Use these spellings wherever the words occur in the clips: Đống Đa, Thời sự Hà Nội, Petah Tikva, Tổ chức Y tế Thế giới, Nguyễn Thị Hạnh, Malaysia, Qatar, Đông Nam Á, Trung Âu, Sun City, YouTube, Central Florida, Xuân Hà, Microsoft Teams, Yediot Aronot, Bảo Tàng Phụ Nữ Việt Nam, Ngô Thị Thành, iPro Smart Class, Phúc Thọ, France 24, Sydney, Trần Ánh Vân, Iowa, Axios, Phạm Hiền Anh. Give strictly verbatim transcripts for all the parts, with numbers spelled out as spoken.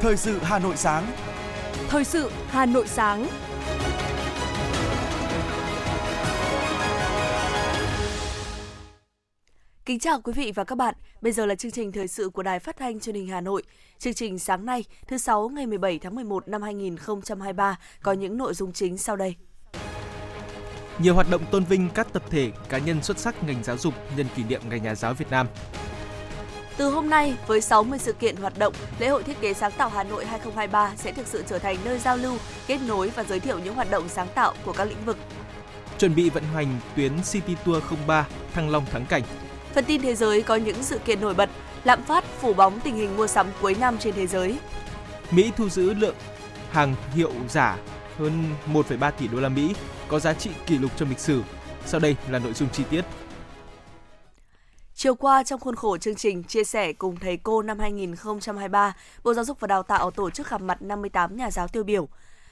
Thời sự Hà Nội sáng. Thời sự Hà Nội sáng. Kính chào quý vị và các bạn. Bây giờ là chương trình thời sự của Đài Phát thanh Truyền hình Hà Nội. Chương trình sáng nay, thứ sáu ngày mười bảy tháng mười một năm hai nghìn không trăm hai mươi ba có những nội dung chính sau đây. Nhiều hoạt động tôn vinh các tập thể, cá nhân xuất sắc ngành giáo dục nhân kỷ niệm Ngày Nhà giáo Việt Nam. Từ hôm nay, với sáu mươi sự kiện hoạt động, lễ hội thiết kế sáng tạo Hà Nội hai không hai ba sẽ thực sự trở thành nơi giao lưu, kết nối và giới thiệu những hoạt động sáng tạo của các lĩnh vực. Chuẩn bị vận hành tuyến City Tour không ba Thăng Long thắng cảnh. Phần tin thế giới có những sự kiện nổi bật, lạm phát phủ bóng tình hình mua sắm cuối năm trên thế giới. Mỹ thu giữ lượng hàng hiệu giả hơn một phẩy ba tỷ đô la Mỹ, có giá trị kỷ lục trong lịch sử. Sau đây là nội dung chi tiết. Chiều qua, trong khuôn khổ chương trình Chia sẻ cùng thầy cô năm hai nghìn không trăm hai mươi ba, Bộ Giáo dục và Đào tạo tổ chức gặp mặt năm mươi tám nhà giáo tiêu biểu.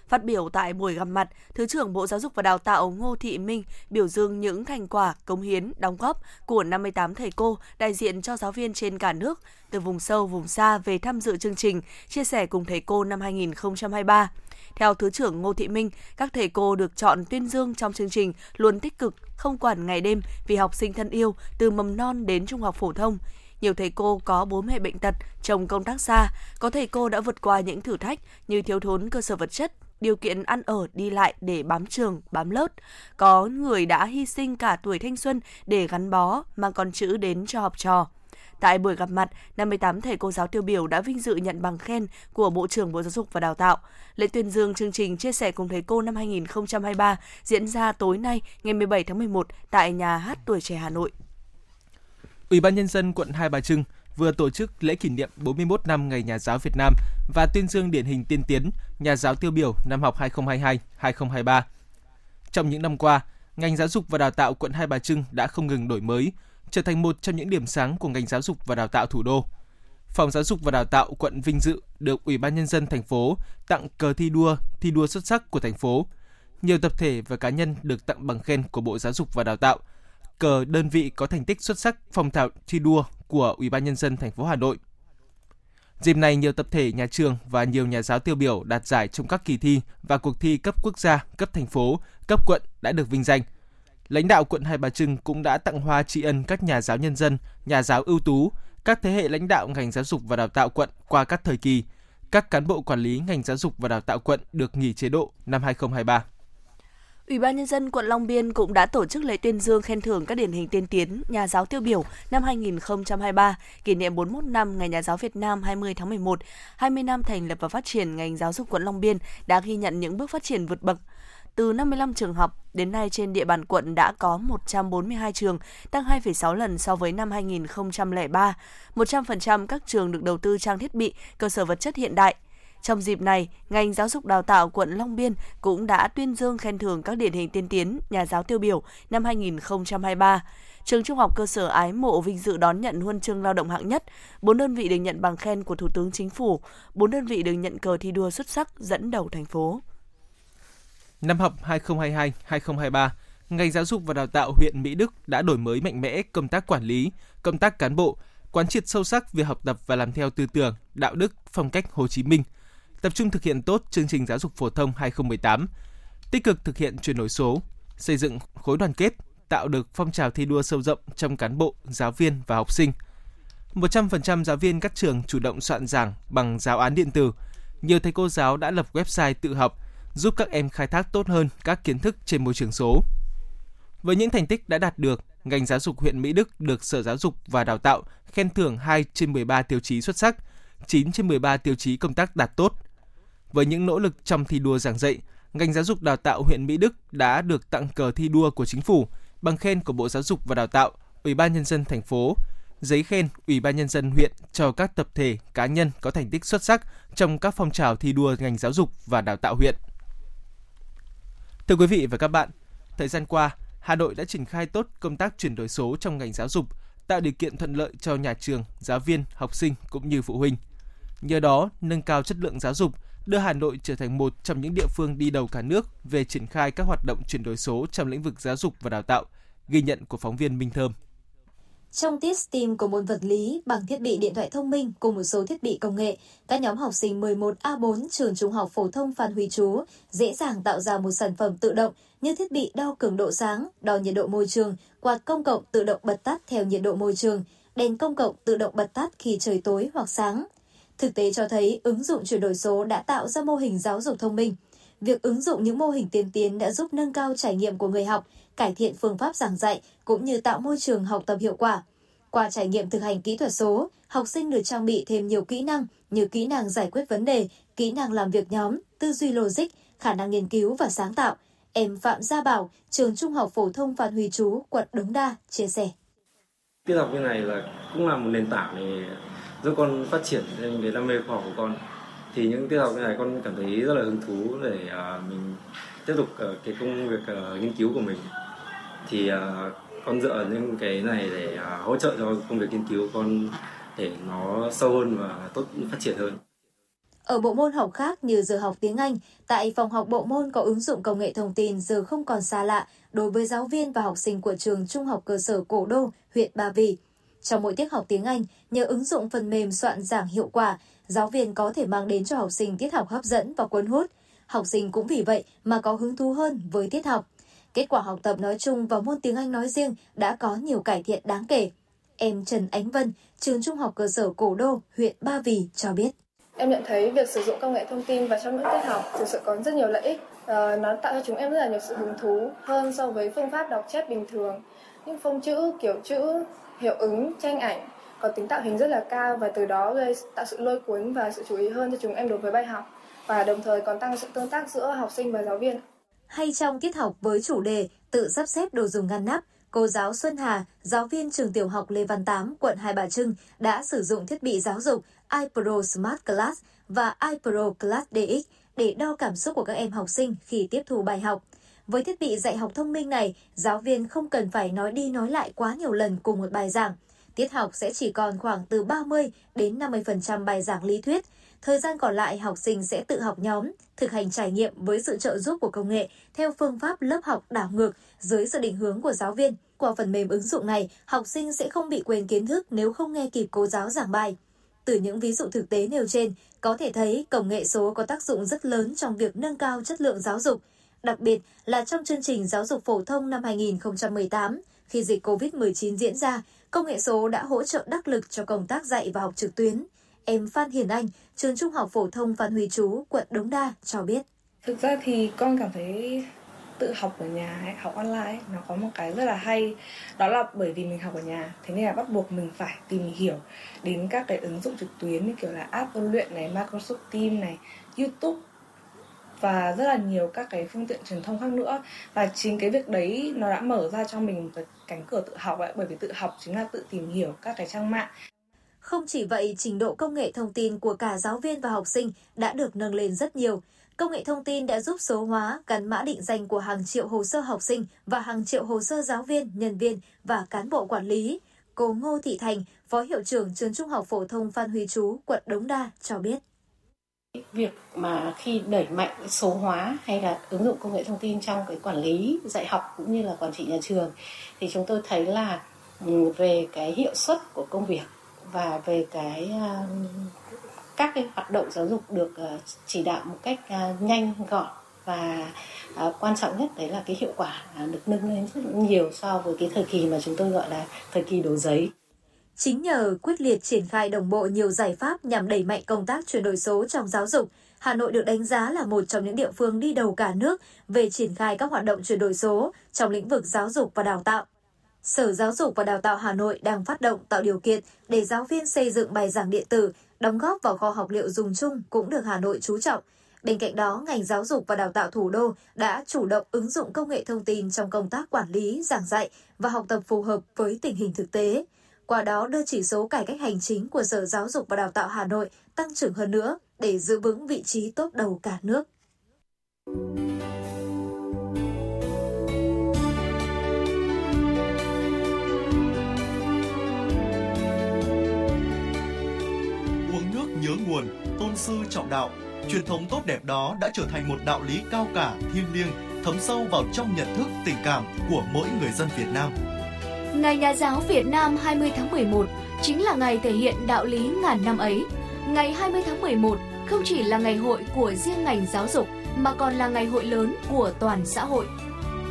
Phát biểu tại buổi gặp mặt, Thứ trưởng Bộ Giáo dục và Đào tạo Ngô Thị Minh biểu dương những thành quả, cống hiến, đóng góp của năm mươi tám thầy cô đại diện cho giáo viên trên cả nước, từ vùng sâu, vùng xa về tham dự chương trình Chia sẻ cùng thầy cô năm hai nghìn không trăm hai mươi ba. Theo Thứ trưởng Ngô Thị Minh, các thầy cô được chọn tuyên dương trong chương trình luôn tích cực, không quản ngày đêm vì học sinh thân yêu từ mầm non đến trung học phổ thông. Nhiều thầy cô có bố mẹ bệnh tật, chồng công tác xa, có thầy cô đã vượt qua những thử thách như thiếu thốn cơ sở vật chất, điều kiện ăn ở, đi lại để bám trường, bám lớp. Có người đã hy sinh cả tuổi thanh xuân để gắn bó, mang con chữ đến cho học trò. Tại buổi gặp mặt, năm mươi tám thầy cô giáo tiêu biểu đã vinh dự nhận bằng khen của Bộ trưởng Bộ Giáo dục và Đào tạo. Lễ tuyên dương chương trình Chia sẻ cùng thầy cô năm hai nghìn không trăm hai mươi ba diễn ra tối nay ngày mười bảy tháng mười một tại nhà hát Tuổi Trẻ Hà Nội. Ủy ban nhân dân quận Hai Bà Trưng vừa tổ chức lễ kỷ niệm bốn mươi mốt năm Ngày Nhà giáo Việt Nam và tuyên dương điển hình tiên tiến nhà giáo tiêu biểu năm học hai nghìn không trăm hai mươi hai - hai nghìn không trăm hai mươi ba. Trong những năm qua, ngành giáo dục và đào tạo quận Hai Bà Trưng đã không ngừng đổi mới, trở thành một trong những điểm sáng của ngành giáo dục và đào tạo thủ đô. Phòng Giáo dục và Đào tạo quận vinh dự được Ủy ban nhân dân thành phố tặng cờ thi đua, thi đua xuất sắc của thành phố. Nhiều tập thể và cá nhân được tặng bằng khen của Bộ Giáo dục và Đào tạo, cờ đơn vị có thành tích xuất sắc phong trào thi đua của Ủy ban nhân dân thành phố Hà Nội. Dịp này, nhiều tập thể, nhà trường và nhiều nhà giáo tiêu biểu đạt giải trong các kỳ thi và cuộc thi cấp quốc gia, cấp thành phố, cấp quận đã được vinh danh. Lãnh đạo quận Hai Bà Trưng cũng đã tặng hoa tri ân các nhà giáo nhân dân, nhà giáo ưu tú, các thế hệ lãnh đạo ngành giáo dục và đào tạo quận qua các thời kỳ. Các cán bộ quản lý ngành giáo dục và đào tạo quận được nghỉ chế độ năm hai nghìn không trăm hai mươi ba. Ủy ban nhân dân quận Long Biên cũng đã tổ chức lễ tuyên dương khen thưởng các điển hình tiên tiến nhà giáo tiêu biểu năm hai nghìn không trăm hai mươi ba, kỷ niệm bốn mươi mốt năm Ngày Nhà giáo Việt Nam hai mươi tháng mười một, hai mươi năm thành lập và phát triển ngành giáo dục quận Long Biên đã ghi nhận những bước phát triển vượt bậc. Từ năm mươi lăm trường học, đến nay trên địa bàn quận đã có một trăm bốn mươi hai trường, tăng hai phẩy sáu lần so với năm hai nghìn không trăm lẻ ba. một trăm phần trăm các trường được đầu tư trang thiết bị, cơ sở vật chất hiện đại. Trong dịp này, ngành giáo dục đào tạo quận Long Biên cũng đã tuyên dương khen thưởng các điển hình tiên tiến, nhà giáo tiêu biểu năm hai nghìn không trăm hai mươi ba. Trường Trung học cơ sở Ái Mộ vinh dự đón nhận huân chương lao động hạng nhất, bốn đơn vị được nhận bằng khen của Thủ tướng Chính phủ, bốn đơn vị được nhận cờ thi đua xuất sắc dẫn đầu thành phố. Năm học hai nghìn không trăm hai mươi hai - hai nghìn không trăm hai mươi ba, ngành giáo dục và đào tạo huyện Mỹ Đức đã đổi mới mạnh mẽ công tác quản lý, công tác cán bộ, quán triệt sâu sắc việc học tập và làm theo tư tưởng, đạo đức, phong cách Hồ Chí Minh, tập trung thực hiện tốt chương trình giáo dục phổ thông hai nghìn không trăm mười tám, tích cực thực hiện chuyển đổi số, xây dựng khối đoàn kết, tạo được phong trào thi đua sâu rộng trong cán bộ, giáo viên và học sinh. một trăm phần trăm giáo viên các trường chủ động soạn giảng bằng giáo án điện tử. Nhiều thầy cô giáo đã lập website tự học, giúp các em khai thác tốt hơn các kiến thức trên môi trường số. Với những thành tích đã đạt được, ngành giáo dục huyện Mỹ Đức được Sở Giáo dục và Đào tạo khen thưởng hai trên mười ba tiêu chí xuất sắc, chín trên mười ba tiêu chí công tác đạt tốt. Với những nỗ lực trong thi đua giảng dạy, ngành giáo dục đào tạo huyện Mỹ Đức đã được tặng cờ thi đua của Chính phủ, bằng khen của Bộ Giáo dục và Đào tạo, Ủy ban nhân dân thành phố, giấy khen Ủy ban nhân dân huyện cho các tập thể, cá nhân có thành tích xuất sắc trong các phong trào thi đua ngành giáo dục và đào tạo huyện. Thưa quý vị và các bạn, thời gian qua, Hà Nội đã triển khai tốt công tác chuyển đổi số trong ngành giáo dục, tạo điều kiện thuận lợi cho nhà trường, giáo viên, học sinh cũng như phụ huynh. Nhờ đó, nâng cao chất lượng giáo dục, đưa Hà Nội trở thành một trong những địa phương đi đầu cả nước về triển khai các hoạt động chuyển đổi số trong lĩnh vực giáo dục và đào tạo, ghi nhận của phóng viên Minh Thơm. Trong tiết STEAM của môn vật lý bằng thiết bị điện thoại thông minh cùng một số thiết bị công nghệ, các nhóm học sinh mười một A bốn trường Trung học phổ thông Phan Huy Chú dễ dàng tạo ra một sản phẩm tự động như thiết bị đo cường độ sáng, đo nhiệt độ môi trường, quạt công cộng tự động bật tắt theo nhiệt độ môi trường, đèn công cộng tự động bật tắt khi trời tối hoặc sáng. Thực tế cho thấy ứng dụng chuyển đổi số đã tạo ra mô hình giáo dục thông minh. Việc ứng dụng những mô hình tiên tiến đã giúp nâng cao trải nghiệm của người học, cải thiện phương pháp giảng dạy cũng như tạo môi trường học tập hiệu quả. Qua trải nghiệm thực hành kỹ thuật số, học sinh được trang bị thêm nhiều kỹ năng như kỹ năng giải quyết vấn đề, kỹ năng làm việc nhóm, tư duy logic, khả năng nghiên cứu và sáng tạo. Em Phạm Gia Bảo, trường Trung học phổ thông Phan Huy Chú, quận Đống Đa, chia sẻ. Tiết học như này là cũng là một nền tảng để giúp con phát triển về đam mê khoa học của con. Thì những tiết học như này con cảm thấy rất là hứng thú để mình tiếp tục cái công việc nghiên cứu của mình. Thì con dựa những cái này để hỗ trợ cho công việc nghiên cứu con để nó sâu hơn và tốt phát triển hơn. Ở bộ môn học khác như giờ học tiếng Anh, tại phòng học bộ môn có ứng dụng công nghệ thông tin giờ không còn xa lạ đối với giáo viên và học sinh của trường Trung học cơ sở Cổ Đô, huyện Ba Vì. Trong mỗi tiết học tiếng Anh, nhờ ứng dụng phần mềm soạn giảng hiệu quả, giáo viên có thể mang đến cho học sinh tiết học hấp dẫn và cuốn hút. Học sinh cũng vì vậy mà có hứng thú hơn với tiết học. Kết quả học tập nói chung và môn tiếng Anh nói riêng đã có nhiều cải thiện đáng kể. Em Trần Ánh Vân, trường Trung học cơ sở Cổ Đô, huyện Ba Vì cho biết. Em nhận thấy việc sử dụng công nghệ thông tin vào trong những tiết học thực sự có rất nhiều lợi ích. À, nó tạo cho chúng em rất là nhiều sự hứng thú hơn so với phương pháp đọc chép bình thường. Những phông chữ, kiểu chữ, hiệu ứng, tranh ảnh có tính tạo hình rất là cao và từ đó gây tạo sự lôi cuốn và sự chú ý hơn cho chúng em đối với bài học, và đồng thời còn tăng sự tương tác giữa học sinh và giáo viên. Hay trong tiết học với chủ đề tự sắp xếp đồ dùng ngăn nắp, cô giáo Xuân Hà, giáo viên trường tiểu học Lê Văn Tám, quận Hai Bà Trưng đã sử dụng thiết bị giáo dục iPro Smart Class và iPro Class đê ích để đo cảm xúc của các em học sinh khi tiếp thu bài học. Với thiết bị dạy học thông minh này, giáo viên không cần phải nói đi nói lại quá nhiều lần cùng một bài giảng. Tiết học sẽ chỉ còn khoảng từ ba mươi đến năm mươi phần trăm bài giảng lý thuyết. Thời gian còn lại học sinh sẽ tự học nhóm, thực hành trải nghiệm với sự trợ giúp của công nghệ theo phương pháp lớp học đảo ngược dưới sự định hướng của giáo viên. Qua phần mềm ứng dụng này, học sinh sẽ không bị quên kiến thức nếu không nghe kịp cô giáo giảng bài. Từ những ví dụ thực tế nêu trên, có thể thấy công nghệ số có tác dụng rất lớn trong việc nâng cao chất lượng giáo dục. Đặc biệt là trong chương trình giáo dục phổ thông năm hai nghìn không trăm mười tám, khi dịch covid mười chín diễn ra, công nghệ số đã hỗ trợ đắc lực cho công tác dạy và học trực tuyến. Em Phạm Hiền Anh, trường Trung học phổ thông Phan Huy Chú, quận Đống Đa cho biết. Thực ra thì con cảm thấy tự học ở nhà, hay học online ấy, nó có một cái rất là hay. Đó là bởi vì mình học ở nhà, thế nên là bắt buộc mình phải tìm hiểu đến các cái ứng dụng trực tuyến như kiểu là app ôn luyện này, Microsoft Teams này, YouTube và rất là nhiều các cái phương tiện truyền thông khác nữa. Và chính cái việc đấy nó đã mở ra cho mình một cái cánh cửa tự học ấy, bởi vì tự học chính là tự tìm hiểu các cái trang mạng. Không chỉ vậy, trình độ công nghệ thông tin của cả giáo viên và học sinh đã được nâng lên rất nhiều. Công nghệ thông tin đã giúp số hóa, gắn mã định danh của hàng triệu hồ sơ học sinh và hàng triệu hồ sơ giáo viên, nhân viên và cán bộ quản lý. Cô Ngô Thị Thành, Phó Hiệu trưởng trường Trung học phổ thông Phan Huy Chú, quận Đống Đa cho biết. Việc mà khi đẩy mạnh số hóa hay là ứng dụng công nghệ thông tin trong cái quản lý dạy học cũng như là quản trị nhà trường thì chúng tôi thấy là về cái hiệu suất của công việc và về cái các cái hoạt động giáo dục được chỉ đạo một cách nhanh gọn, và quan trọng nhất đấy là cái hiệu quả được nâng lên rất nhiều so với cái thời kỳ mà chúng tôi gọi là thời kỳ đồ giấy. Chính nhờ quyết liệt triển khai đồng bộ nhiều giải pháp nhằm đẩy mạnh công tác chuyển đổi số trong giáo dục, Hà Nội được đánh giá là một trong những địa phương đi đầu cả nước về triển khai các hoạt động chuyển đổi số trong lĩnh vực giáo dục và đào tạo. Sở Giáo dục và Đào tạo Hà Nội đang phát động tạo điều kiện để giáo viên xây dựng bài giảng điện tử, đóng góp vào kho học liệu dùng chung cũng được Hà Nội chú trọng. Bên cạnh đó, ngành giáo dục và đào tạo thủ đô đã chủ động ứng dụng công nghệ thông tin trong công tác quản lý, giảng dạy và học tập phù hợp với tình hình thực tế. Qua đó đưa chỉ số cải cách hành chính của Sở Giáo dục và Đào tạo Hà Nội tăng trưởng hơn nữa để giữ vững vị trí top đầu cả nước. Uống nước nhớ nguồn, tôn sư trọng đạo, truyền thống tốt đẹp đó đã trở thành một đạo lý cao cả, thiêng liêng, thấm sâu vào trong nhận thức, tình cảm của mỗi người dân Việt Nam. Ngày Nhà giáo Việt Nam hai mươi tháng mười một chính là ngày thể hiện đạo lý ngàn năm ấy. Ngày hai mươi tháng mười một không chỉ là ngày hội của riêng ngành giáo dục mà còn là ngày hội lớn của toàn xã hội.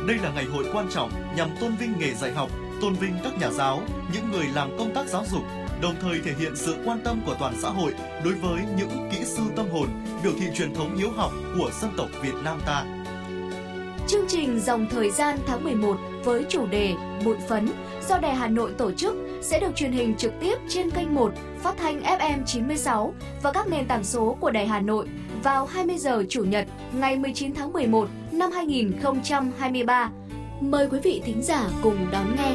Đây là ngày hội quan trọng nhằm tôn vinh nghề dạy học, tôn vinh các nhà giáo, những người làm công tác giáo dục, đồng thời thể hiện sự quan tâm của toàn xã hội đối với những kỹ sư tâm hồn, biểu thị truyền thống hiếu học của dân tộc Việt Nam ta. Chương trình Dòng Thời gian tháng mười một với chủ đề Bụi Phấn do Đài Hà Nội tổ chức sẽ được truyền hình trực tiếp trên kênh một, phát thanh ép em chín mươi sáu và các nền tảng số của Đài Hà Nội vào hai mươi giờ Chủ nhật ngày mười chín tháng mười một năm hai nghìn không trăm hai mươi ba. Mời quý vị thính giả cùng đón nghe.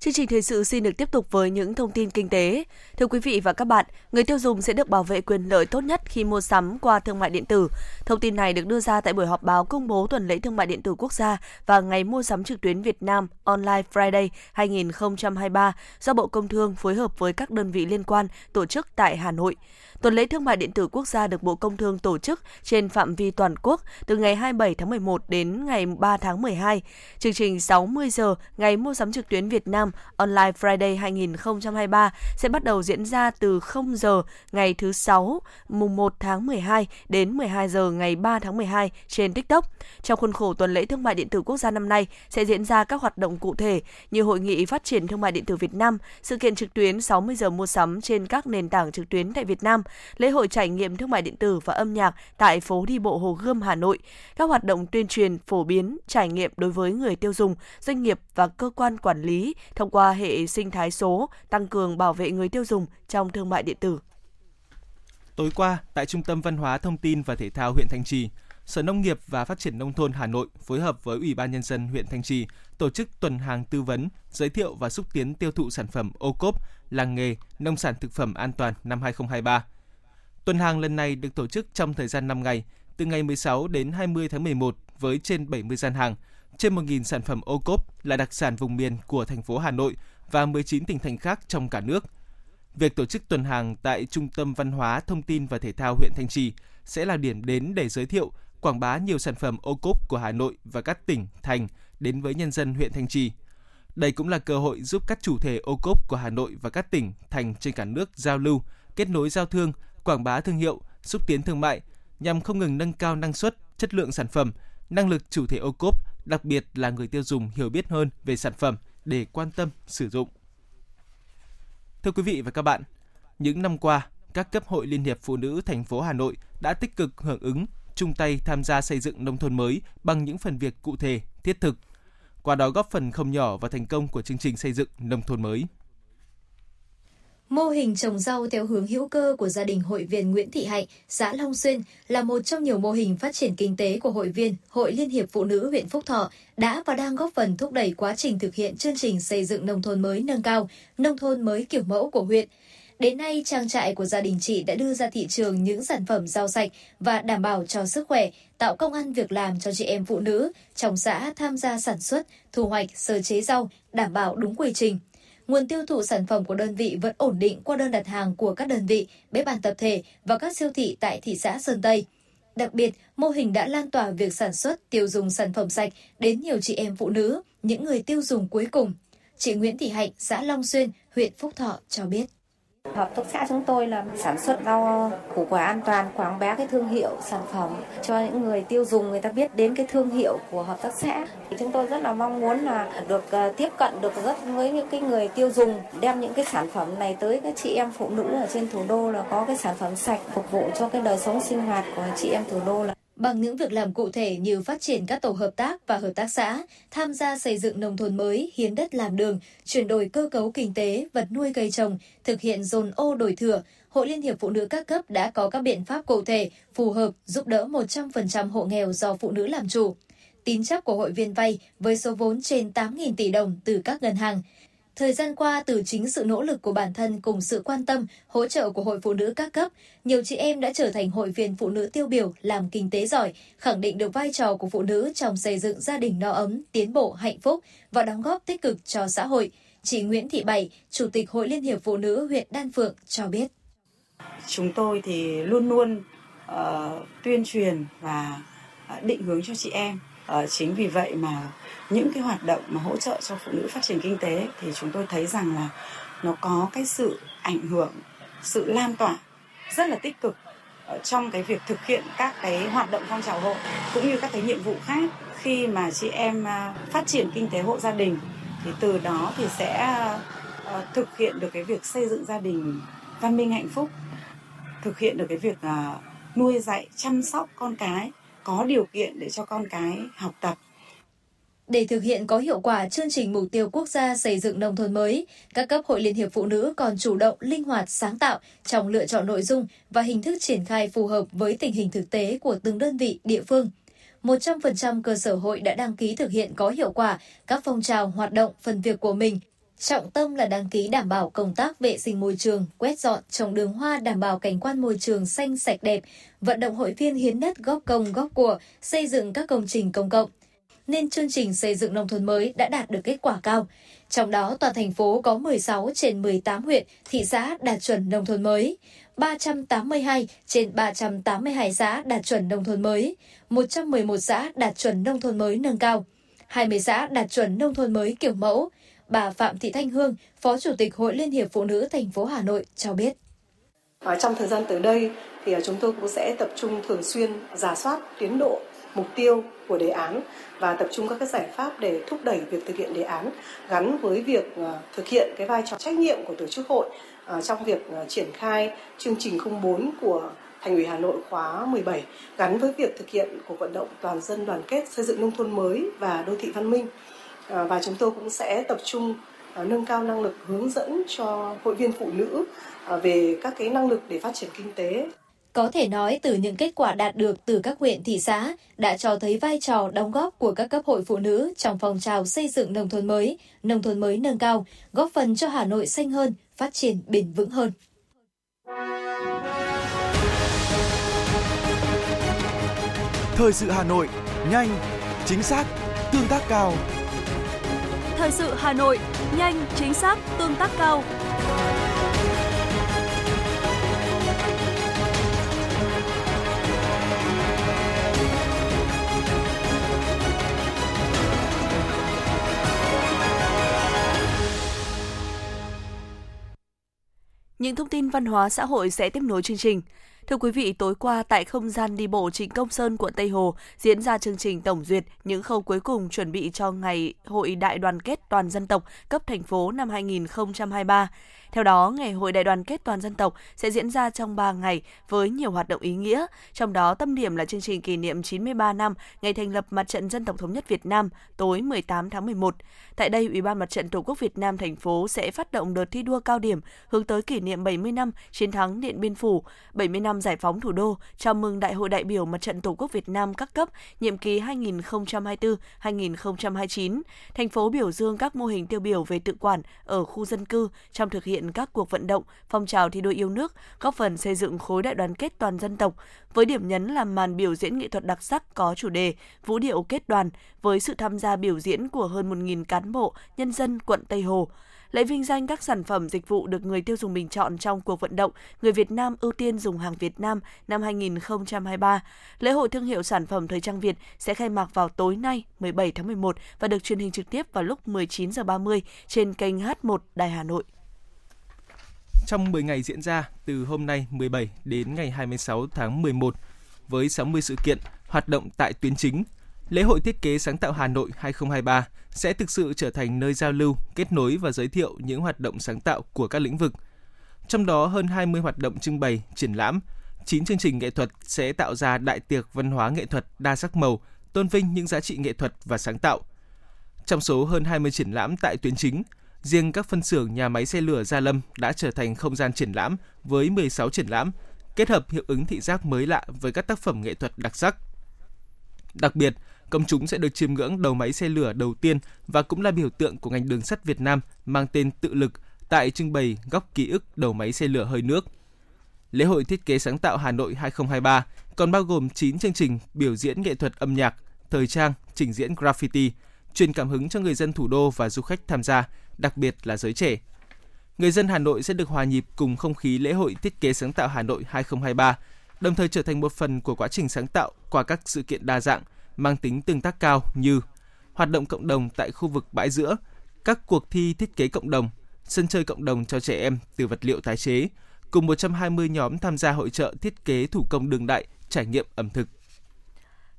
Chương trình thời sự xin được tiếp tục với những thông tin kinh tế. Thưa quý vị và các bạn, người tiêu dùng sẽ được bảo vệ quyền lợi tốt nhất khi mua sắm qua thương mại điện tử. Thông tin này được đưa ra tại buổi họp báo công bố tuần lễ thương mại điện tử quốc gia và ngày mua sắm trực tuyến Việt Nam Online Friday hai nghìn không trăm hai mươi ba do Bộ Công Thương phối hợp với các đơn vị liên quan tổ chức tại Hà Nội. Tuần lễ thương mại điện tử quốc gia được Bộ Công Thương tổ chức trên phạm vi toàn quốc từ ngày hai mươi bảy tháng mười một đến ngày ba tháng mười hai. Chương trình sáu mươi giờ ngày mua sắm trực tuyến Việt Nam Online Friday hai nghìn không trăm hai mươi ba sẽ bắt đầu diễn ra từ không giờ ngày thứ Sáu, mùng một tháng mười hai đến mười hai giờ ngày ba tháng mười hai trên TikTok. Trong khuôn khổ tuần lễ thương mại điện tử quốc gia năm nay sẽ diễn ra các hoạt động cụ thể như Hội nghị Phát triển Thương mại điện tử Việt Nam, sự kiện trực tuyến sáu mươi giờ mua sắm trên các nền tảng trực tuyến tại Việt Nam, lễ hội trải nghiệm thương mại điện tử và âm nhạc tại phố đi bộ Hồ Gươm, Hà Nội, các hoạt động tuyên truyền, phổ biến, trải nghiệm đối với người tiêu dùng, doanh nghiệp và cơ quan quản lý thông qua hệ sinh thái số, tăng cường bảo vệ người tiêu dùng trong thương mại điện tử. Tối qua, tại Trung tâm Văn hóa Thông tin và Thể thao huyện Thanh Trì, Sở Nông nghiệp và Phát triển Nông thôn Hà Nội phối hợp với Ủy ban Nhân dân huyện Thanh Trì tổ chức tuần hàng tư vấn, giới thiệu và xúc tiến tiêu thụ sản phẩm ô cốp, làng nghề, nông sản thực phẩm an toàn năm hai nghìn không trăm hai mươi ba. Tuần hàng lần này được tổ chức trong thời gian năm ngày, từ ngày mười sáu đến hai mươi tháng mười một với trên bảy mươi gian hàng, trên một nghìn sản phẩm ô cốp là đặc sản vùng miền của thành phố Hà Nội và mười chín tỉnh thành khác trong cả nước. Việc tổ chức tuần hàng tại Trung tâm Văn hóa, Thông tin và Thể thao huyện Thanh Trì sẽ là điểm đến để giới thiệu, quảng bá nhiều sản phẩm ô cốp của Hà Nội và các tỉnh, thành đến với nhân dân huyện Thanh Trì. Đây cũng là cơ hội giúp các chủ thể ô cốp của Hà Nội và các tỉnh, thành trên cả nước giao lưu, kết nối giao thương, quảng bá thương hiệu, xúc tiến thương mại nhằm không ngừng nâng cao năng suất, chất lượng sản phẩm, năng lực chủ thể ô cốp, đặc biệt là người tiêu dùng hiểu biết hơn về sản phẩm để quan tâm sử dụng. Thưa quý vị và các bạn, những năm qua, các cấp hội Liên hiệp Phụ nữ thành phố Hà Nội đã tích cực hưởng ứng, chung tay tham gia xây dựng nông thôn mới bằng những phần việc cụ thể, thiết thực. Qua đó góp phần không nhỏ vào thành công của chương trình xây dựng nông thôn mới. Mô hình trồng rau theo hướng hữu cơ của gia đình hội viên Nguyễn Thị Hạnh, xã Long Xuyên là một trong nhiều mô hình phát triển kinh tế của hội viên Hội Liên hiệp Phụ nữ huyện Phúc Thọ đã và đang góp phần thúc đẩy quá trình thực hiện chương trình xây dựng nông thôn mới nâng cao, nông thôn mới kiểu mẫu của huyện. Đến nay, trang trại của gia đình chị đã đưa ra thị trường những sản phẩm rau sạch và đảm bảo cho sức khỏe, tạo công ăn việc làm cho chị em phụ nữ trong xã tham gia sản xuất, thu hoạch, sơ chế rau, đảm bảo đúng quy trình. Nguồn tiêu thụ sản phẩm của đơn vị vẫn ổn định qua đơn đặt hàng của các đơn vị, bếp ăn tập thể và các siêu thị tại thị xã Sơn Tây. Đặc biệt, mô hình đã lan tỏa việc sản xuất, tiêu dùng sản phẩm sạch đến nhiều chị em phụ nữ, những người tiêu dùng cuối cùng. Chị Nguyễn Thị Hạnh, xã Long Xuyên, huyện Phúc Thọ cho biết. Hợp tác xã chúng tôi là sản xuất rau củ quả an toàn, quảng bá cái thương hiệu sản phẩm cho những người tiêu dùng, người ta biết đến cái thương hiệu của hợp tác xã. Chúng tôi rất là mong muốn là được tiếp cận được rất với những cái người tiêu dùng, đem những cái sản phẩm này tới các chị em phụ nữ ở trên thủ đô là có cái sản phẩm sạch phục vụ cho cái đời sống sinh hoạt của chị em thủ đô là. Bằng những việc làm cụ thể như phát triển các tổ hợp tác và hợp tác xã, tham gia xây dựng nông thôn mới, hiến đất làm đường, chuyển đổi cơ cấu kinh tế, vật nuôi cây trồng, thực hiện dồn ô đổi thửa, Hội Liên hiệp Phụ nữ các cấp đã có các biện pháp cụ thể, phù hợp, giúp đỡ một trăm phần trăm hộ nghèo do phụ nữ làm chủ. Tín chấp của hội viên vay với số vốn trên tám nghìn tỷ đồng từ các ngân hàng. Thời gian qua, từ chính sự nỗ lực của bản thân cùng sự quan tâm, hỗ trợ của Hội Phụ nữ các cấp, nhiều chị em đã trở thành hội viên phụ nữ tiêu biểu, làm kinh tế giỏi, khẳng định được vai trò của phụ nữ trong xây dựng gia đình no ấm, tiến bộ, hạnh phúc và đóng góp tích cực cho xã hội. Chị Nguyễn Thị Bảy, Chủ tịch Hội Liên hiệp Phụ nữ huyện Đan Phượng cho biết. Chúng tôi thì luôn luôn uh, tuyên truyền và định hướng cho chị em. Uh, chính vì vậy mà những cái hoạt động mà hỗ trợ cho phụ nữ phát triển kinh tế thì chúng tôi thấy rằng là nó có cái sự ảnh hưởng, sự lan tỏa rất là tích cực trong cái việc thực hiện các cái hoạt động phong trào hộ cũng như các cái nhiệm vụ khác. Khi mà chị em phát triển kinh tế hộ gia đình thì từ đó thì sẽ thực hiện được cái việc xây dựng gia đình văn minh hạnh phúc, thực hiện được cái việc nuôi dạy chăm sóc con cái, có điều kiện để cho con cái học tập. Để thực hiện có hiệu quả chương trình mục tiêu quốc gia xây dựng nông thôn mới, các cấp hội Liên hiệp Phụ nữ còn chủ động, linh hoạt, sáng tạo trong lựa chọn nội dung và hình thức triển khai phù hợp với tình hình thực tế của từng đơn vị, địa phương. một trăm phần trăm cơ sở hội đã đăng ký thực hiện có hiệu quả các phong trào, hoạt động, phần việc của mình. Trọng tâm là đăng ký đảm bảo công tác vệ sinh môi trường, quét dọn, trồng đường hoa đảm bảo cảnh quan môi trường xanh sạch đẹp, vận động hội viên hiến đất góp công góp của, xây dựng các công trình công cộng. Nên chương trình xây dựng nông thôn mới đã đạt được kết quả cao. Trong đó, toàn thành phố có mười sáu trên mười tám huyện, thị xã đạt chuẩn nông thôn mới, ba trăm tám mươi hai trên ba trăm tám mươi hai xã đạt chuẩn nông thôn mới, một trăm mười một xã đạt chuẩn nông thôn mới nâng cao, hai mươi xã đạt chuẩn nông thôn mới kiểu mẫu. Bà Phạm Thị Thanh Hương, Phó Chủ tịch Hội Liên hiệp Phụ nữ thành phố Hà Nội cho biết. Ở trong thời gian tới đây, thì chúng tôi cũng sẽ tập trung thường xuyên rà soát tiến độ, mục tiêu của đề án và tập trung các cái giải pháp để thúc đẩy việc thực hiện đề án gắn với việc thực hiện cái vai trò trách nhiệm của tổ chức hội trong việc triển khai chương trình không bốn của Thành ủy Hà Nội khóa mười bảy gắn với việc thực hiện cuộc vận động toàn dân đoàn kết xây dựng nông thôn mới và đô thị văn minh. Và chúng tôi cũng sẽ tập trung nâng cao năng lực hướng dẫn cho hội viên phụ nữ về các cái năng lực để phát triển kinh tế. Có thể nói từ những kết quả đạt được từ các huyện, thị xã đã cho thấy vai trò đóng góp của các cấp hội phụ nữ trong phong trào xây dựng nông thôn mới, nông thôn mới nâng cao, góp phần cho Hà Nội xanh hơn, phát triển bền vững hơn. Thời sự Hà Nội, nhanh, chính xác, tương tác cao. Thời sự Hà Nội, nhanh, chính xác, tương tác cao. Những thông tin văn hóa xã hội sẽ tiếp nối chương trình. Thưa quý vị, tối qua tại không gian đi bộ Trịnh Công Sơn, quận Tây Hồ diễn ra chương trình tổng duyệt những khâu cuối cùng chuẩn bị cho ngày Hội Đại đoàn kết toàn dân tộc cấp thành phố năm hai không hai ba. Theo đó, ngày Hội Đại đoàn kết toàn dân tộc sẽ diễn ra trong ba ngày với nhiều hoạt động ý nghĩa, trong đó tâm điểm là chương trình kỷ niệm chín mươi ba năm ngày thành lập Mặt trận Dân tộc Thống nhất Việt Nam tối mười tám tháng mười một. Tại đây, Ủy ban Mặt trận Tổ quốc Việt Nam thành phố sẽ phát động đợt thi đua cao điểm hướng tới kỷ niệm bảy mươi năm chiến thắng Điện Biên Phủ, bảy mươi năm giải phóng thủ đô, chào mừng Đại hội đại biểu Mặt trận Tổ quốc Việt Nam các cấp nhiệm kỳ hai nghìn không trăm hai mươi tư đến hai nghìn không trăm hai mươi chín. Thành phố biểu dương các mô hình tiêu biểu về tự quản ở khu dân cư trong thực hiện các cuộc vận động, phong trào thi đua yêu nước, góp phần xây dựng khối đại đoàn kết toàn dân tộc, với điểm nhấn là màn biểu diễn nghệ thuật đặc sắc có chủ đề Vũ điệu kết đoàn, với sự tham gia biểu diễn của hơn một nghìn cán bộ, nhân dân quận Tây Hồ. Lễ vinh danh các sản phẩm dịch vụ được người tiêu dùng bình chọn trong cuộc vận động Người Việt Nam ưu tiên dùng hàng Việt Nam năm hai không hai ba. Lễ hội thương hiệu sản phẩm thời trang Việt sẽ khai mạc vào tối nay mười bảy tháng mười một và được truyền hình trực tiếp vào lúc mười chín giờ ba mươi trên kênh hát một Đài Hà Nội. Trong mười ngày diễn ra, từ hôm nay mười bảy đến ngày hai mươi sáu tháng mười một, với sáu mươi sự kiện hoạt động tại tuyến chính, lễ hội thiết kế sáng tạo Hà Nội hai không hai ba sẽ thực sự trở thành nơi giao lưu, kết nối và giới thiệu những hoạt động sáng tạo của các lĩnh vực. Trong đó, hơn hai mươi hoạt động trưng bày, triển lãm, chín chương trình nghệ thuật sẽ tạo ra đại tiệc văn hóa nghệ thuật đa sắc màu, tôn vinh những giá trị nghệ thuật và sáng tạo. Trong số hơn hai mươi triển lãm tại tuyến chính, riêng các phân xưởng nhà máy xe lửa Gia Lâm đã trở thành không gian triển lãm với mười sáu triển lãm, kết hợp hiệu ứng thị giác mới lạ với các tác phẩm nghệ thuật đặc sắc. Đặc biệt, công chúng sẽ được chiêm ngưỡng đầu máy xe lửa đầu tiên và cũng là biểu tượng của ngành đường sắt Việt Nam mang tên Tự Lực tại trưng bày Góc ký ức đầu máy xe lửa hơi nước. Lễ hội thiết kế sáng tạo Hà Nội hai không hai ba còn bao gồm chín chương trình biểu diễn nghệ thuật âm nhạc, thời trang, trình diễn graffiti, truyền cảm hứng cho người dân thủ đô và du khách tham gia, đặc biệt là giới trẻ. người dân Hà Nội sẽ được hòa nhịp cùng không khí lễ hội Thiết kế sáng tạo Hà Nội hai không hai ba, đồng thời trở thành một phần của quá trình sáng tạo qua các sự kiện đa dạng, mang tính tương tác cao như hoạt động cộng đồng tại khu vực bãi giữa, các cuộc thi thiết kế cộng đồng, sân chơi cộng đồng cho trẻ em từ vật liệu tái chế, cùng một trăm hai mươi nhóm tham gia hội chợ thiết kế thủ công đương đại, trải nghiệm ẩm thực.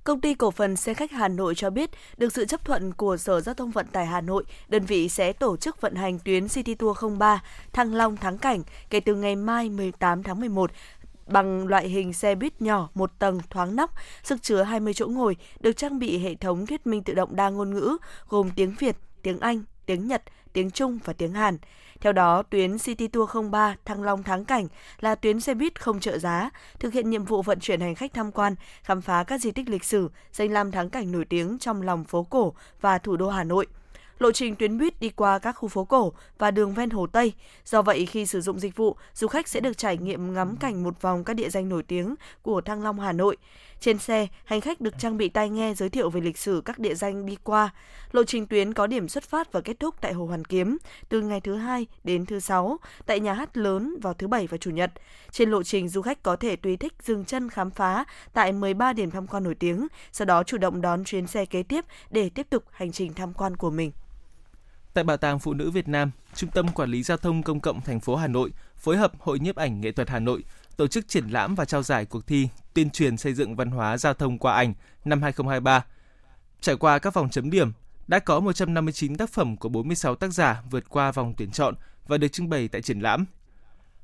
Công ty cổ phần xe khách Hà Nội cho biết, được sự chấp thuận của Sở Giao thông Vận tải Hà Nội, đơn vị sẽ tổ chức vận hành tuyến City Tour không ba Thăng Long Thắng Cảnh kể từ ngày mai mười tám tháng mười một bằng loại hình xe buýt nhỏ một tầng thoáng nắp, sức chứa hai mươi chỗ ngồi, được trang bị hệ thống thuyết minh tự động đa ngôn ngữ gồm tiếng Việt, tiếng Anh, tiếng Nhật, tiếng Trung và tiếng Hàn. Theo đó, tuyến City Tour không ba Thăng Long Thắng Cảnh là tuyến xe buýt không trợ giá, thực hiện nhiệm vụ vận chuyển hành khách tham quan, khám phá các di tích lịch sử, danh lam thắng cảnh nổi tiếng trong lòng phố cổ và thủ đô Hà Nội. Lộ trình tuyến buýt đi qua các khu phố cổ và đường ven Hồ Tây. Do vậy, khi sử dụng dịch vụ, du khách sẽ được trải nghiệm ngắm cảnh một vòng các địa danh nổi tiếng của Thăng Long Hà Nội. Trên xe, hành khách được trang bị tai nghe giới thiệu về lịch sử các địa danh đi qua. Lộ trình tuyến có điểm xuất phát và kết thúc tại Hồ Hoàn Kiếm từ ngày thứ hai đến thứ sáu, tại Nhà hát lớn vào thứ bảy và chủ nhật. Trên lộ trình, du khách có thể tùy thích dừng chân khám phá tại mười ba điểm tham quan nổi tiếng, sau đó chủ động đón chuyến xe kế tiếp để tiếp tục hành trình tham quan của mình. Tại Bảo tàng Phụ nữ Việt Nam, Trung tâm Quản lý Giao thông Công cộng thành phố Hà Nội phối hợp Hội Nhiếp ảnh Nghệ thuật Hà Nội tổ chức triển lãm và trao giải cuộc thi tuyên truyền xây dựng văn hóa giao thông qua ảnh năm hai không hai ba. Trải qua các vòng chấm điểm, đã có một trăm năm mươi chín tác phẩm của bốn mươi sáu tác giả vượt qua vòng tuyển chọn và được trưng bày tại triển lãm.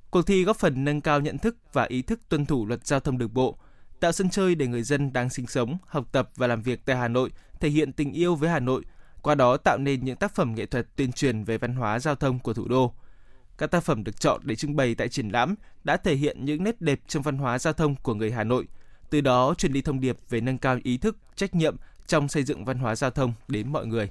Cuộc thi góp phần nâng cao nhận thức và ý thức tuân thủ luật giao thông đường bộ, tạo sân chơi để người dân đang sinh sống, học tập và làm việc tại Hà Nội thể hiện tình yêu với Hà Nội, qua đó tạo nên những tác phẩm nghệ thuật tuyên truyền về văn hóa giao thông của thủ đô. Các tác phẩm được chọn để trưng bày tại triển lãm đã thể hiện những nét đẹp trong văn hóa giao thông của người Hà Nội, từ đó truyền đi thông điệp về nâng cao ý thức, trách nhiệm trong xây dựng văn hóa giao thông đến mọi người.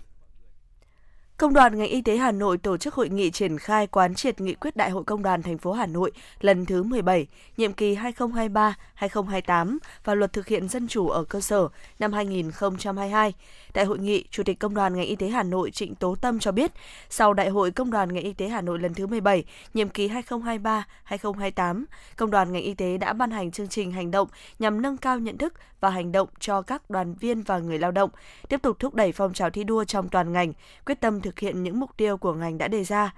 Công đoàn ngành y tế Hà Nội tổ chức hội nghị triển khai quán triệt nghị quyết Đại hội Công đoàn thành phố Hà Nội lần thứ mười bảy, nhiệm kỳ hai nghìn không trăm hai mươi ba đến hai nghìn không trăm hai mươi tám và luật thực hiện dân chủ ở cơ sở năm hai nghìn không trăm hai mươi hai. Tại hội nghị, Chủ tịch Công đoàn ngành y tế Hà Nội Trịnh Tố Tâm cho biết, sau Đại hội Công đoàn ngành y tế Hà Nội lần thứ mười bảy, nhiệm kỳ hai nghìn không trăm hai mươi ba đến hai nghìn không trăm hai mươi tám, Công đoàn ngành y tế đã ban hành chương trình hành động nhằm nâng cao nhận thức và hành động cho các đoàn viên và người lao động, tiếp tục thúc đẩy phong trào thi đua trong toàn ngành, quyết tâm thực hiện những mục tiêu của ngành đã đề ra.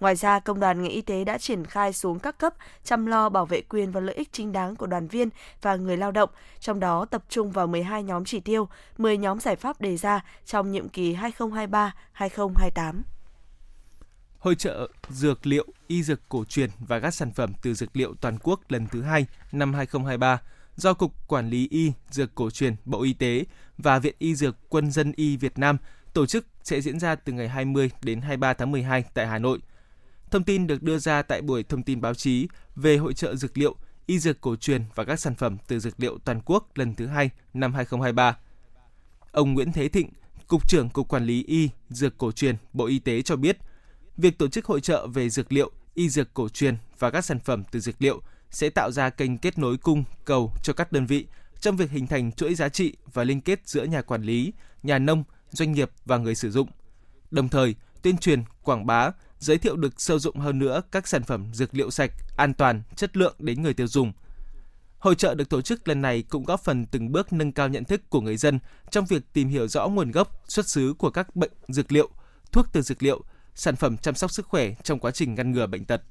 Ngoài ra, Công đoàn ngành y tế đã triển khai xuống các cấp chăm lo bảo vệ quyền và lợi ích chính đáng của đoàn viên và người lao động, trong đó tập trung vào mười hai nhóm chỉ tiêu, mười nhóm giải pháp đề ra trong nhiệm kỳ hai nghìn không trăm hai mươi ba đến hai nghìn không trăm hai mươi tám. Hội chợ dược liệu, y dược cổ truyền và các sản phẩm từ dược liệu toàn quốc lần thứ hai năm hai nghìn không trăm hai mươi ba do Cục Quản lý Y Dược Cổ truyền Bộ Y tế và Viện Y Dược Quân dân Y Việt Nam tổ chức sẽ diễn ra từ ngày hai mươi đến hai mươi ba tháng mười hai tại Hà Nội. Thông tin được đưa ra tại buổi thông tin báo chí về hội chợ dược liệu, y dược cổ truyền và các sản phẩm từ dược liệu toàn quốc lần thứ hai năm hai nghìn không trăm hai mươi ba. Ông Nguyễn Thế Thịnh, Cục trưởng Cục Quản lý Y Dược Cổ truyền Bộ Y tế cho biết, việc tổ chức hội chợ về dược liệu, y dược cổ truyền và các sản phẩm từ dược liệu sẽ tạo ra kênh kết nối cung, cầu cho các đơn vị trong việc hình thành chuỗi giá trị và liên kết giữa nhà quản lý, nhà nông, doanh nghiệp và người sử dụng. Đồng thời, tuyên truyền, quảng bá, giới thiệu được sâu rộng hơn nữa các sản phẩm dược liệu sạch, an toàn, chất lượng đến người tiêu dùng. Hội chợ được tổ chức lần này cũng góp phần từng bước nâng cao nhận thức của người dân trong việc tìm hiểu rõ nguồn gốc, xuất xứ của các bệnh dược liệu, thuốc từ dược liệu, sản phẩm chăm sóc sức khỏe trong quá trình ngăn ngừa bệnh tật.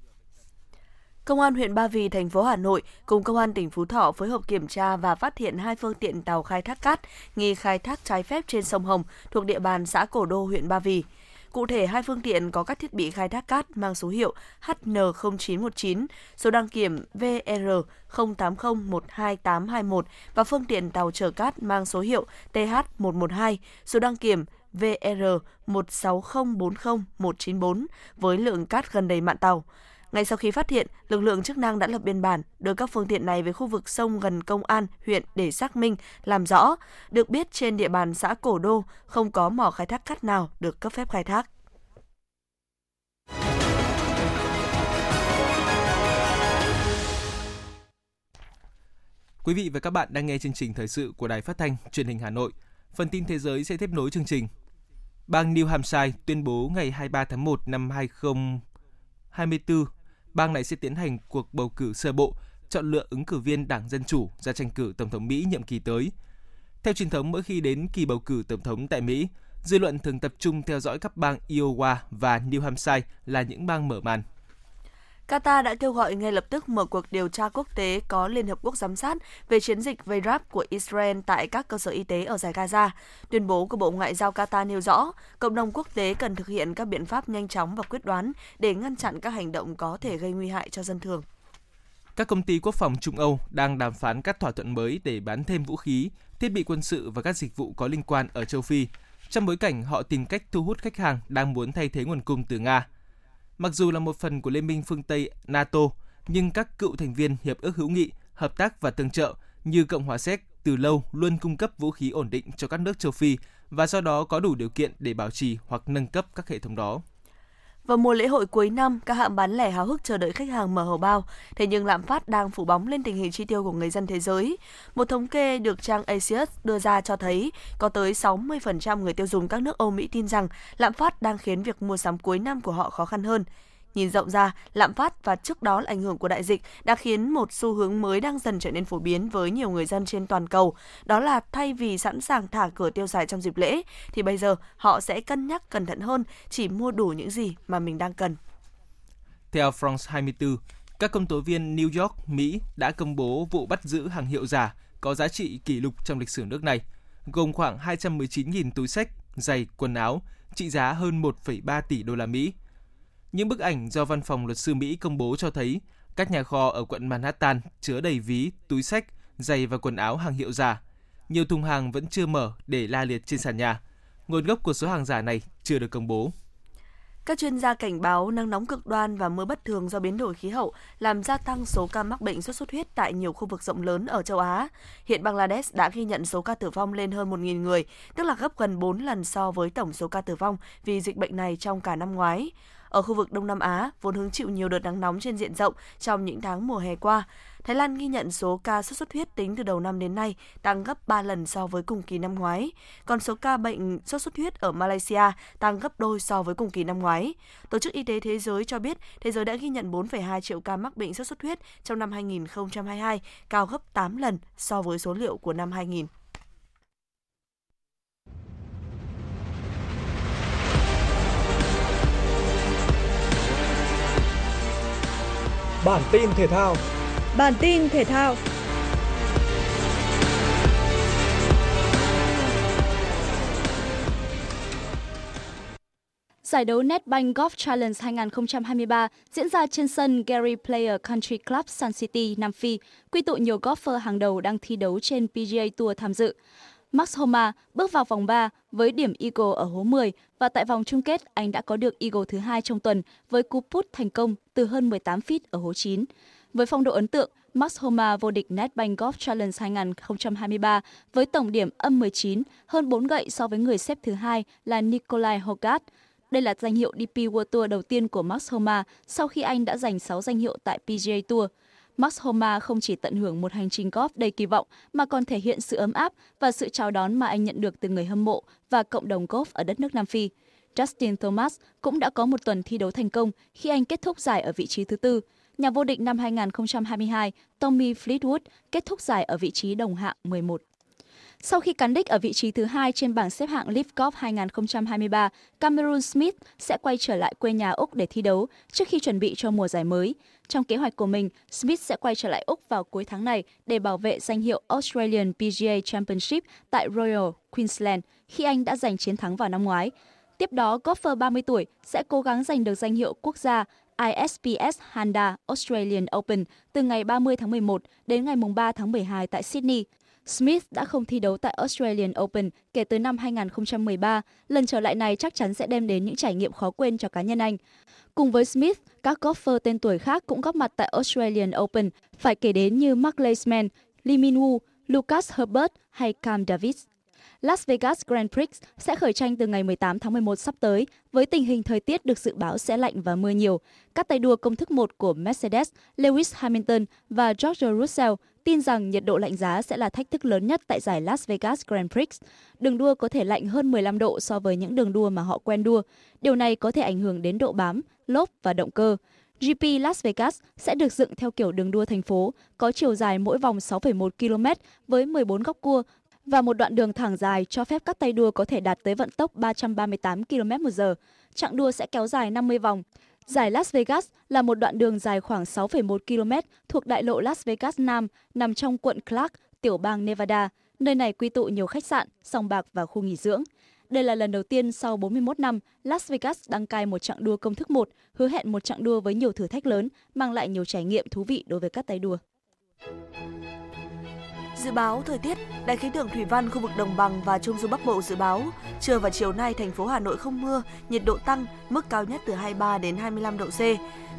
Công an huyện Ba Vì, thành phố Hà Nội cùng Công an tỉnh Phú Thọ phối hợp kiểm tra và phát hiện hai phương tiện tàu khai thác cát nghi khai thác trái phép trên sông Hồng thuộc địa bàn xã Cổ Đô, huyện Ba Vì. Cụ thể, hai phương tiện có các thiết bị khai thác cát mang số hiệu H N không chín một chín, số đăng kiểm V R không tám không một hai tám hai một và phương tiện tàu chở cát mang số hiệu T H một một hai, số đăng kiểm V R một sáu không bốn không một chín bốn với lượng cát gần đầy mạn tàu. Ngay sau khi phát hiện, lực lượng chức năng đã lập biên bản, đưa các phương tiện này về khu vực sông gần công an huyện để xác minh, làm rõ. Được biết, trên địa bàn xã Cổ Đô không có mỏ khai thác cát nào được cấp phép khai thác. Quý vị và các bạn đang nghe chương trình thời sự của Đài Phát thanh Truyền hình Hà Nội. Phần tin thế giới sẽ tiếp nối chương trình. Bang New Hampshire tuyên bố ngày hai mươi ba tháng một năm 20 hai mươi tư, bang này sẽ tiến hành cuộc bầu cử sơ bộ, chọn lựa ứng cử viên Đảng Dân Chủ ra tranh cử Tổng thống Mỹ nhiệm kỳ tới. Theo truyền thống, mỗi khi đến kỳ bầu cử Tổng thống tại Mỹ, dư luận thường tập trung theo dõi các bang Iowa và New Hampshire là những bang mở màn. Qatar đã kêu gọi ngay lập tức mở cuộc điều tra quốc tế có Liên Hợp Quốc giám sát về chiến dịch vây ráp của Israel tại các cơ sở y tế ở dải Gaza. Tuyên bố của Bộ Ngoại giao Qatar nêu rõ, cộng đồng quốc tế cần thực hiện các biện pháp nhanh chóng và quyết đoán để ngăn chặn các hành động có thể gây nguy hại cho dân thường. Các công ty quốc phòng Trung Âu đang đàm phán các thỏa thuận mới để bán thêm vũ khí, thiết bị quân sự và các dịch vụ có liên quan ở châu Phi, trong bối cảnh họ tìm cách thu hút khách hàng đang muốn thay thế nguồn cung từ Nga. Mặc dù là một phần của Liên minh phương Tây NATO, nhưng các cựu thành viên Hiệp ước Hữu nghị, Hợp tác và Tương trợ như Cộng hòa Séc từ lâu luôn cung cấp vũ khí ổn định cho các nước châu Phi và do đó có đủ điều kiện để bảo trì hoặc nâng cấp các hệ thống đó. Vào mùa lễ hội cuối năm, các hãng bán lẻ háo hức chờ đợi khách hàng mở hầu bao. Thế nhưng lạm phát đang phủ bóng lên tình hình chi tiêu của người dân thế giới. Một thống kê được trang Axios đưa ra cho thấy có tới sáu mươi phần trăm người tiêu dùng các nước Âu Mỹ tin rằng lạm phát đang khiến việc mua sắm cuối năm của họ khó khăn hơn. Nhìn rộng ra, lạm phát và trước đó là ảnh hưởng của đại dịch đã khiến một xu hướng mới đang dần trở nên phổ biến với nhiều người dân trên toàn cầu. Đó là thay vì sẵn sàng thả cửa tiêu xài trong dịp lễ, thì bây giờ họ sẽ cân nhắc cẩn thận hơn, chỉ mua đủ những gì mà mình đang cần. Theo France hai mươi tư, các công tố viên New York, Mỹ đã công bố vụ bắt giữ hàng hiệu giả có giá trị kỷ lục trong lịch sử nước này, gồm khoảng hai trăm mười chín nghìn túi xách, giày, quần áo, trị giá hơn một phẩy ba tỷ đô la Mỹ. Những bức ảnh do Văn phòng Luật sư Mỹ công bố cho thấy các nhà kho ở quận Manhattan chứa đầy ví, túi xách, giày và quần áo hàng hiệu giả. Nhiều thùng hàng vẫn chưa mở để la liệt trên sàn nhà. Nguồn gốc của số hàng giả này chưa được công bố. Các chuyên gia cảnh báo nắng nóng cực đoan và mưa bất thường do biến đổi khí hậu làm gia tăng số ca mắc bệnh sốt xuất huyết tại nhiều khu vực rộng lớn ở châu Á. Hiện Bangladesh đã ghi nhận số ca tử vong lên hơn một nghìn người, tức là gấp gần bốn lần so với tổng số ca tử vong vì dịch bệnh này trong cả năm ngoái. Ở khu vực Đông Nam Á, vốn hứng chịu nhiều đợt nắng nóng trên diện rộng trong những tháng mùa hè qua, Thái Lan ghi nhận số ca sốt xuất huyết tính từ đầu năm đến nay tăng gấp ba lần so với cùng kỳ năm ngoái. Còn số ca bệnh sốt xuất huyết ở Malaysia tăng gấp đôi so với cùng kỳ năm ngoái. Tổ chức Y tế Thế giới cho biết thế giới đã ghi nhận bốn phẩy hai triệu ca mắc bệnh sốt xuất huyết trong năm hai nghìn không trăm hai mươi hai, cao gấp tám lần so với số liệu của năm hai nghìn. Bản tin thể thao. Bản tin thể thao. Giải đấu Nedbank Golf Challenge hai nghìn không trăm hai mươi ba diễn ra trên sân Gary Player Country Club Sun City, Nam Phi, quy tụ nhiều golfer hàng đầu đang thi đấu trên pê giê a Tour tham dự. Max Homa bước vào vòng ba với điểm eagle ở hố mười và tại vòng chung kết anh đã có được eagle thứ hai trong tuần với cú put thành công từ hơn mười tám feet ở hố chín. Với phong độ ấn tượng, Max Homa vô địch Nedbank Golf Challenge hai nghìn không trăm hai mươi ba với tổng điểm âm mười chín, hơn bốn gậy so với người xếp thứ hai là Nikolai Hogarth. Đây là danh hiệu đê pê World Tour đầu tiên của Max Homa sau khi anh đã giành sáu danh hiệu tại pê giê a Tour. Max Homa không chỉ tận hưởng một hành trình golf đầy kỳ vọng mà còn thể hiện sự ấm áp và sự chào đón mà anh nhận được từ người hâm mộ và cộng đồng golf ở đất nước Nam Phi. Justin Thomas cũng đã có một tuần thi đấu thành công khi anh kết thúc giải ở vị trí thứ tư. Nhà vô địch năm hai nghìn không trăm hai mươi hai, Tommy Fleetwood kết thúc giải ở vị trí đồng hạng mười một. Sau khi cán đích ở vị trí thứ hai trên bảng xếp hạng Live Golf hai nghìn không trăm hai mươi ba, Cameron Smith sẽ quay trở lại quê nhà Úc để thi đấu trước khi chuẩn bị cho mùa giải mới. Trong kế hoạch của mình, Smith sẽ quay trở lại Úc vào cuối tháng này để bảo vệ danh hiệu Australian pê giê a Championship tại Royal Queensland khi anh đã giành chiến thắng vào năm ngoái. Tiếp đó, golfer ba mươi tuổi sẽ cố gắng giành được danh hiệu quốc gia i ét pê ét Honda Australian Open từ ngày ba mươi tháng mười một đến ngày ba tháng mười hai tại Sydney. Smith đã không thi đấu tại Australian Open kể từ năm hai nghìn không trăm mười ba. Lần trở lại này chắc chắn sẽ đem đến những trải nghiệm khó quên cho cá nhân anh. Cùng với Smith, các golfer tên tuổi khác cũng góp mặt tại Australian Open, phải kể đến như Mark Leishman, Lee Min-woo, Lucas Herbert hay Cam Davis. Las Vegas Grand Prix sẽ khởi tranh từ ngày mười tám tháng mười một sắp tới với tình hình thời tiết được dự báo sẽ lạnh và mưa nhiều. Các tay đua công thức một của Mercedes, Lewis Hamilton và George Russell tin rằng nhiệt độ lạnh giá sẽ là thách thức lớn nhất tại giải Las Vegas Grand Prix. Đường đua có thể lạnh hơn mười lăm độ so với những đường đua mà họ quen đua. Điều này có thể ảnh hưởng đến độ bám, lốp và động cơ. giê pê Las Vegas sẽ được dựng theo kiểu đường đua thành phố, có chiều dài mỗi vòng sáu phẩy một ki lô mét với mười bốn góc cua và một đoạn đường thẳng dài cho phép các tay đua có thể đạt tới vận tốc ba trăm ba mươi tám ki lô mét trên giờ. Chặng đua sẽ kéo dài năm mươi vòng. Giải Las Vegas là một đoạn đường dài khoảng sáu phẩy một ki lô mét thuộc đại lộ Las Vegas Nam, nằm trong quận Clark, tiểu bang Nevada. Nơi này quy tụ nhiều khách sạn, sòng bạc và khu nghỉ dưỡng. Đây là lần đầu tiên sau bốn mươi mốt năm, Las Vegas đăng cai một chặng đua công thức một, hứa hẹn một chặng đua với nhiều thử thách lớn, mang lại nhiều trải nghiệm thú vị đối với các tay đua. Dự báo thời tiết, Đài khí tượng thủy văn khu vực Đồng bằng và Trung du Bắc Bộ dự báo trưa và chiều nay thành phố Hà Nội không mưa, nhiệt độ tăng, mức cao nhất từ hai mươi ba đến hai mươi lăm độ C.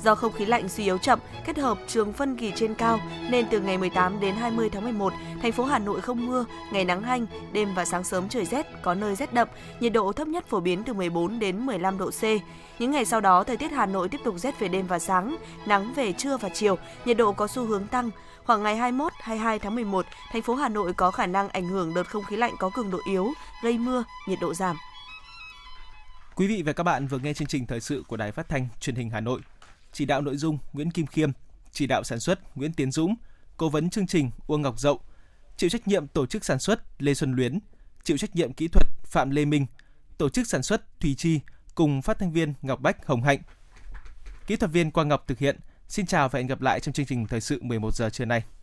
Do không khí lạnh suy yếu chậm kết hợp trường phân kỳ trên cao nên từ ngày mười tám đến hai mươi tháng mười một, thành phố Hà Nội không mưa, ngày nắng hanh, đêm và sáng sớm trời rét, có nơi rét đậm, nhiệt độ thấp nhất phổ biến từ mười bốn đến mười lăm độ C. Những ngày sau đó thời tiết Hà Nội tiếp tục rét về đêm và sáng, nắng về trưa và chiều, nhiệt độ có xu hướng tăng. Khoảng ngày hai mươi mốt, hai mươi hai tháng mười một, thành phố Hà Nội có khả năng ảnh hưởng đợt không khí lạnh có cường độ yếu, gây mưa, nhiệt độ giảm. Quý vị và các bạn vừa nghe chương trình thời sự của Đài Phát thanh Truyền hình Hà Nội. Chỉ đạo nội dung Nguyễn Kim Khiêm, chỉ đạo sản xuất Nguyễn Tiến Dũng, cố vấn chương trình Uông Ngọc Dậu, chịu trách nhiệm tổ chức sản xuất Lê Xuân Luyến, chịu trách nhiệm kỹ thuật Phạm Lê Minh, tổ chức sản xuất Thùy Chi cùng phát thanh viên Ngọc Bách Hồng Hạnh. Kỹ thuật viên Quang Ngọc thực hiện. Xin chào và hẹn gặp lại trong chương trình thời sự mười một giờ trưa nay.